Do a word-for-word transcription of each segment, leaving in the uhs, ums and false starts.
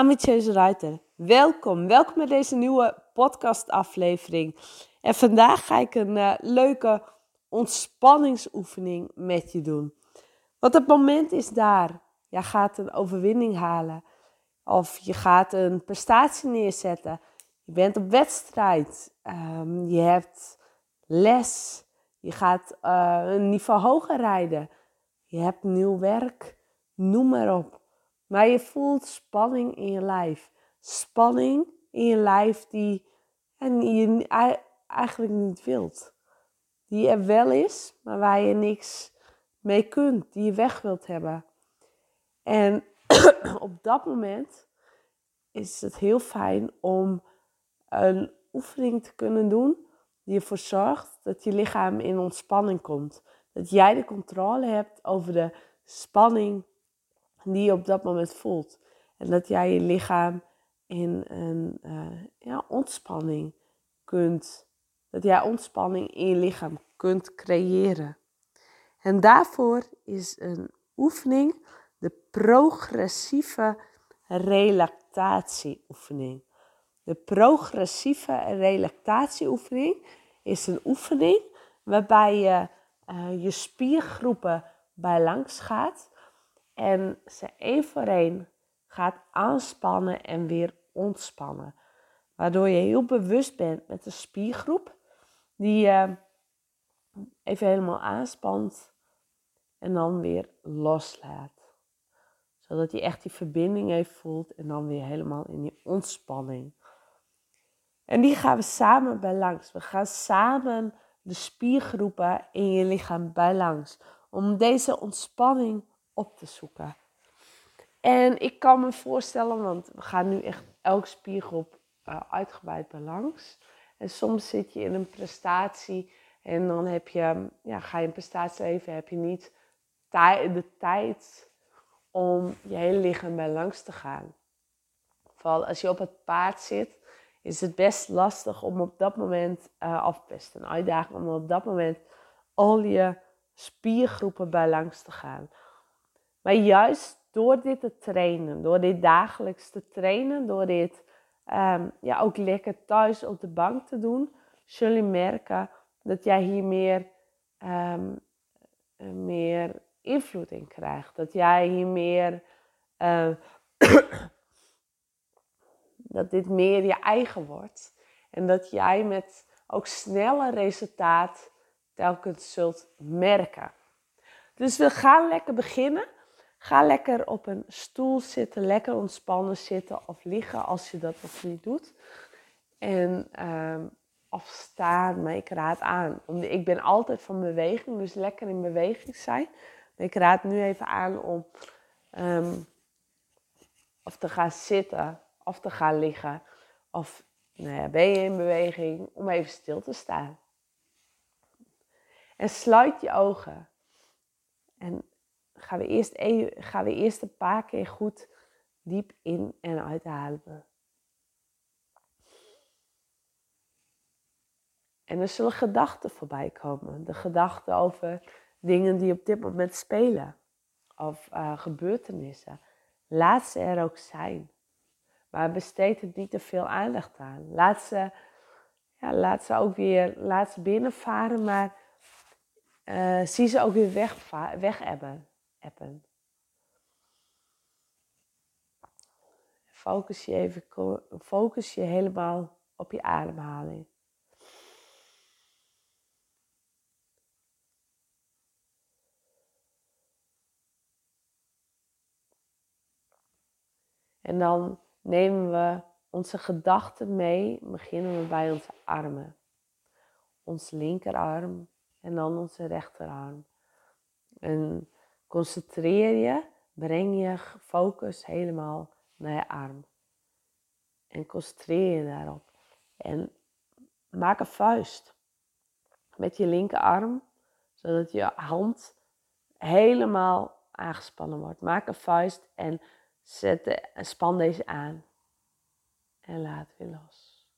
Ambitieuze Ruiter. Welkom, welkom bij deze nieuwe podcastaflevering. En vandaag ga ik een uh, leuke ontspanningsoefening met je doen. Want het moment is daar. Je gaat een overwinning halen. Of je gaat een prestatie neerzetten. Je bent op wedstrijd. Um, je hebt les. Je gaat uh, een niveau hoger rijden. Je hebt nieuw werk. Noem maar op. Maar je voelt spanning in je lijf. Spanning in je lijf die en je eigenlijk niet wilt. Die er wel is, maar waar je niks mee kunt. Die je weg wilt hebben. En op dat moment is het heel fijn om een oefening te kunnen doen die ervoor zorgt dat je lichaam in ontspanning komt. Dat jij de controle hebt over de spanning die je op dat moment voelt. En dat jij je lichaam in een uh, ja, ontspanning kunt, dat jij ontspanning in je lichaam kunt creëren. En daarvoor is een oefening de progressieve relaxatieoefening. De progressieve relaxatieoefening is een oefening waarbij je uh, je spiergroepen bij langs gaat en ze één voor één gaat aanspannen en weer ontspannen. Waardoor je heel bewust bent met de spiergroep die je uh, even helemaal aanspant en dan weer loslaat. Zodat je echt die verbinding even voelt en dan weer helemaal in die ontspanning. En die gaan we samen bij langs. We gaan samen de spiergroepen in je lichaam bij langs. Om deze ontspanning op te zoeken. En ik kan me voorstellen, want we gaan nu echt elke spiergroep uh, uitgebreid bij langs. En soms zit je in een prestatie en dan heb je, ja, ga je een prestatie leveren, heb je niet tij- de tijd om je hele lichaam bij langs te gaan. Vooral als je op het paard zit, is het best lastig om op dat moment, uh, of best een uitdaging om op dat moment al je spiergroepen bij langs te gaan. Maar juist door dit te trainen, door dit dagelijks te trainen, door dit um, ja, ook lekker thuis op de bank te doen, zul je merken dat jij hier meer, um, meer invloed in krijgt. Dat jij hier meer, uh, dat dit meer je eigen wordt. En dat jij met ook sneller resultaat telkens zult merken. Dus we gaan lekker beginnen. Ga lekker op een stoel zitten, lekker ontspannen zitten of liggen als je dat nog niet doet. En uh, of staan, maar ik raad aan. Ik ben altijd van beweging, dus lekker in beweging zijn. Ik raad nu even aan om um, of te gaan zitten, of te gaan liggen. Of nou ja, ben je in beweging, om even stil te staan. En sluit je ogen. En gaan we eerst, gaan we eerst een paar keer goed diep in- en uitademen. En er zullen gedachten voorbij komen. De gedachten over dingen die op dit moment spelen. Of uh, gebeurtenissen. Laat ze er ook zijn. Maar besteed er niet te veel aandacht aan. Laat ze, ja, laat ze ook weer laat ze binnenvaren. Maar uh, zie ze ook weer weg, weg ebben, ebben. Focus je even, focus je helemaal op je ademhaling. En dan nemen we onze gedachten mee, beginnen we bij onze armen. Ons linkerarm en dan onze rechterarm. En concentreer je, breng je focus helemaal naar je arm. En concentreer je daarop. En maak een vuist met je linkerarm, zodat je hand helemaal aangespannen wordt. Maak een vuist en zet de, span deze aan en laat weer los.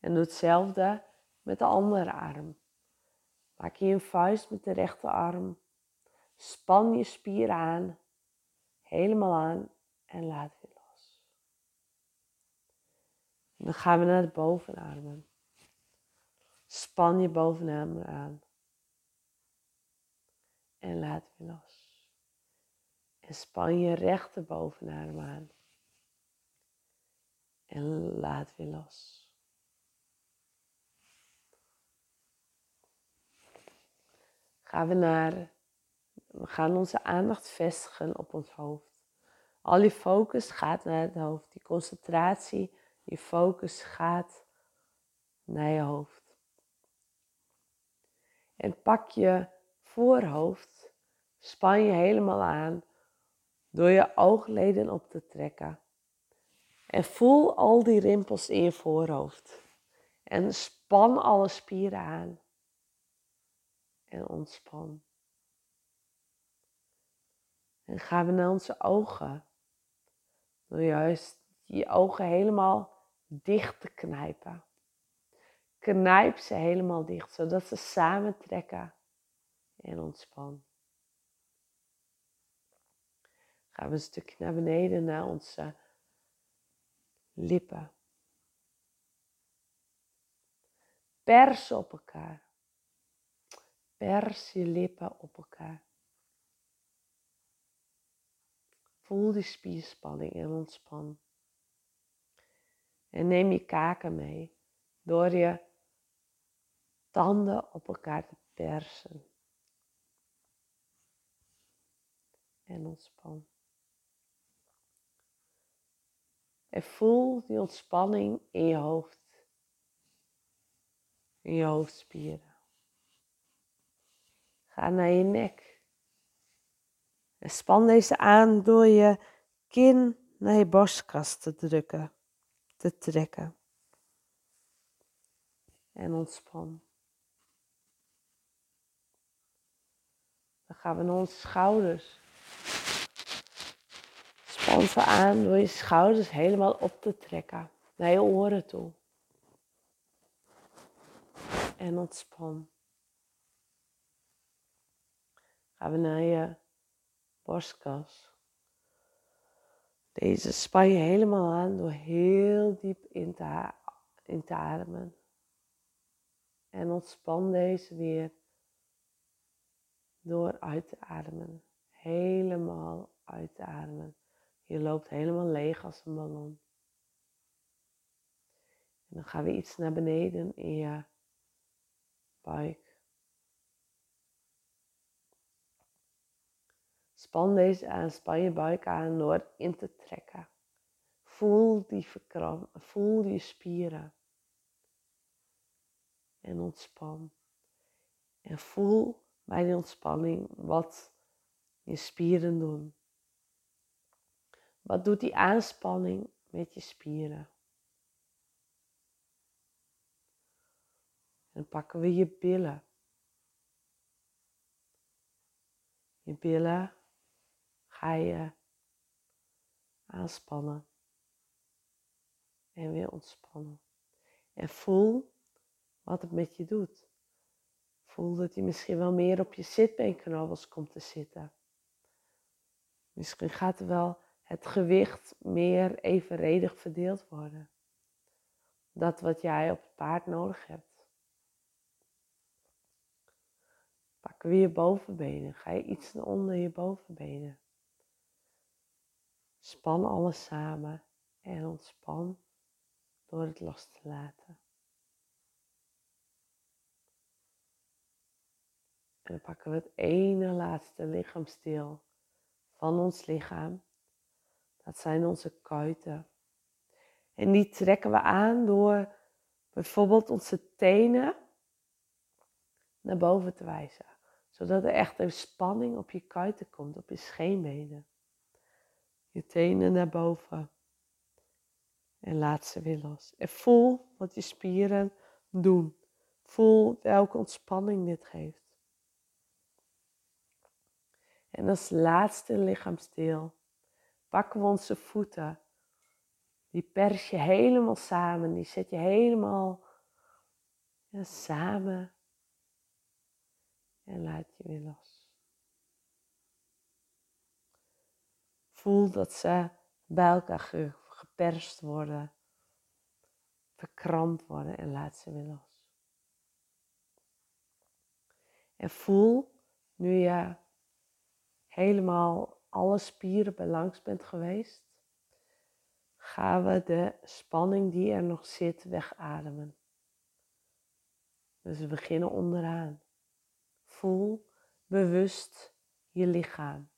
En doe hetzelfde met de andere arm. Maak hier een vuist met de rechterarm. Span je spier aan, helemaal aan en laat weer los. Dan gaan we naar de bovenademen. Span je bovenademen aan. En laat weer los. En span je rechter bovenarm aan. En laat weer los. Gaan we naar... We gaan onze aandacht vestigen op ons hoofd. Al je focus gaat naar het hoofd. Die concentratie, je focus gaat naar je hoofd. En pak je voorhoofd, span je helemaal aan door je oogleden op te trekken. En voel al die rimpels in je voorhoofd. En span alle spieren aan. En ontspan. En gaan we naar onze ogen. Door juist je ogen helemaal dicht te knijpen. Knijp ze helemaal dicht, zodat ze samentrekken en ontspan. Gaan we een stukje naar beneden, naar onze lippen. Pers op elkaar. Pers je lippen op elkaar. Voel die spierspanning en ontspan. En neem je kaken mee door je tanden op elkaar te persen. En ontspan. En voel die ontspanning in je hoofd. In je hoofdspieren. Ga naar je nek. En span deze aan door je kin naar je borstkas te drukken, te trekken. En ontspan. Dan gaan we naar onze schouders. Span ze aan door je schouders helemaal op te trekken, naar je oren toe. En ontspan. Dan gaan we naar je borstkas. Deze span je helemaal aan door heel diep in te, ha- in te ademen. En ontspan deze weer door uit te ademen. Helemaal uit te ademen. Je loopt helemaal leeg als een ballon. En dan gaan we iets naar beneden in je buik. Span deze aan, span je buik aan door in te trekken. Voel die verkramp, voel die spieren. En ontspan. En voel bij die ontspanning wat je spieren doen. Wat doet die aanspanning met je spieren? En pakken we je billen. Je billen. Ga je aanspannen en weer ontspannen. En voel wat het met je doet. Voel dat je misschien wel meer op je zitbeenknobbels komt te zitten. Misschien gaat er wel het gewicht meer evenredig verdeeld worden. Dat wat jij op het paard nodig hebt. Pak weer je bovenbenen. Ga je iets naar onder je bovenbenen. Span alles samen en ontspan door het los te laten. En dan pakken we het ene laatste lichaamsdeel van ons lichaam. Dat zijn onze kuiten. En die trekken we aan door bijvoorbeeld onze tenen naar boven te wijzen. Zodat er echt een spanning op je kuiten komt, op je scheenbenen. Je tenen naar boven en laat ze weer los. En voel wat je spieren doen. Voel welke ontspanning dit geeft. En als laatste lichaamsdeel pakken we onze voeten. Die pers je helemaal samen. Die zet je helemaal ja, samen. En laat je weer los. Voel dat ze bij elkaar geperst worden. verkrampt worden en laat ze weer los. En voel, nu je helemaal alle spieren bij langs bent geweest, gaan we de spanning die er nog zit wegademen. Dus we beginnen onderaan. Voel bewust je lichaam.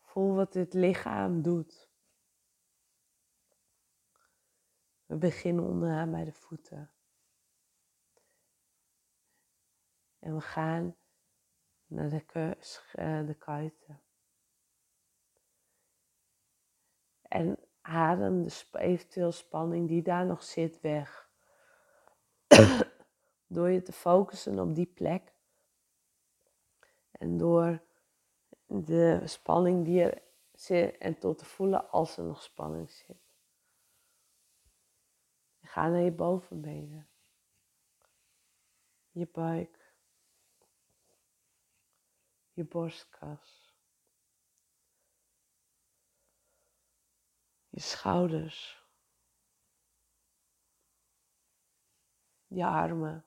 Voel wat dit lichaam doet. We beginnen onderaan bij de voeten. En we gaan naar de, keus, de kuiten. En adem de eventueel spanning die daar nog zit weg. Door je te focussen op die plek. En door de spanning die er zit en tot te voelen als er nog spanning zit. Ga naar je bovenbenen. Je buik. Je borstkas. Je schouders. Je armen.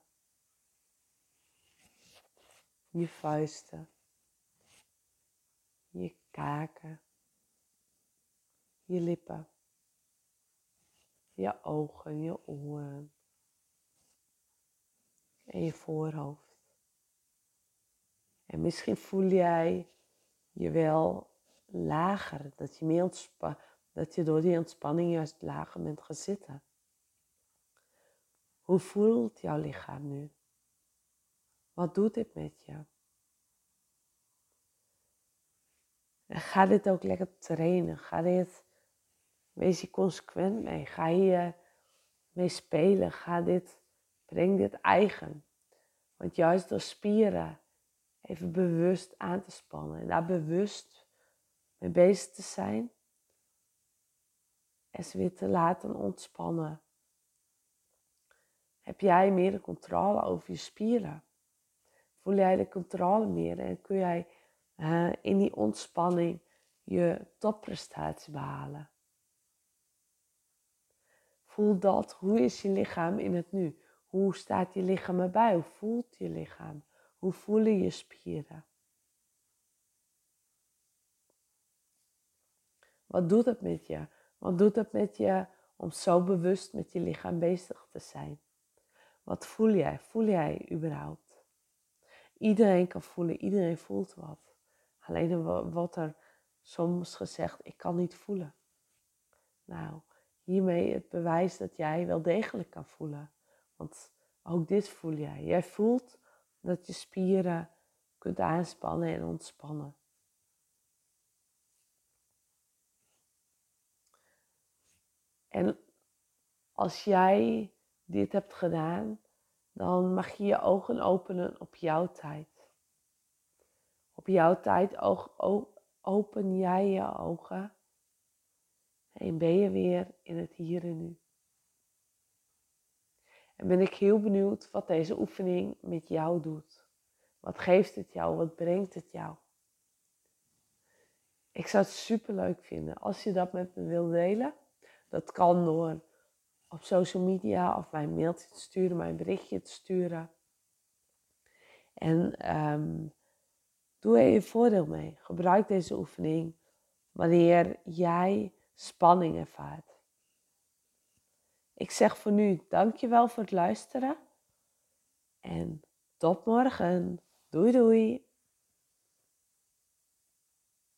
Je vuisten, je kaken, je lippen, je ogen, je oren en je voorhoofd. En misschien voel jij je wel lager, dat je, meer ontspa- dat je door die ontspanning juist lager bent gaan zitten. Hoe voelt jouw lichaam nu? Wat doet dit met je? En ga dit ook lekker trainen. Ga dit, wees hier consequent mee. Ga hier mee spelen. Ga dit, breng dit eigen. Want juist door spieren even bewust aan te spannen. En daar bewust mee bezig te zijn. En ze weer te laten ontspannen. Heb jij meer de controle over je spieren? Voel jij de controle meer en kun jij uh, in die ontspanning je topprestatie behalen. Voel dat, hoe is je lichaam in het nu? Hoe staat je lichaam erbij? Hoe voelt je lichaam? Hoe voelen je spieren? Wat doet het met je? Wat doet het met je om zo bewust met je lichaam bezig te zijn? Wat voel jij? Voel jij überhaupt? Iedereen kan voelen, iedereen voelt wat. Alleen wordt er soms gezegd, ik kan niet voelen. Nou, hiermee het bewijs dat jij wel degelijk kan voelen. Want ook dit voel jij. Jij voelt dat je spieren kunt aanspannen en ontspannen. En als jij dit hebt gedaan, dan mag je je ogen openen op jouw tijd. Op jouw tijd oog, o, open jij je ogen. En ben je weer in het hier en nu. En ben ik heel benieuwd wat deze oefening met jou doet. Wat geeft het jou? Wat brengt het jou? Ik zou het superleuk vinden als je dat met me wilt delen. Dat kan door op social media of mijn mailtje te sturen, mijn berichtje te sturen. En um, doe er je voordeel mee. Gebruik deze oefening wanneer jij spanning ervaart. Ik zeg voor nu, dankjewel voor het luisteren. En tot morgen. Doei doei.